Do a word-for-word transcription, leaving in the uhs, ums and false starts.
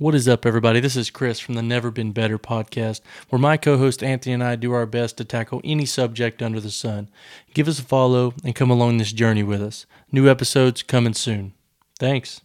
What is up, everybody? This is Chris from the Never Been Better podcast, where my co-host Anthony and I do our best to tackle any subject under the sun. Give us a follow and come along this journey with us. New episodes coming soon. Thanks.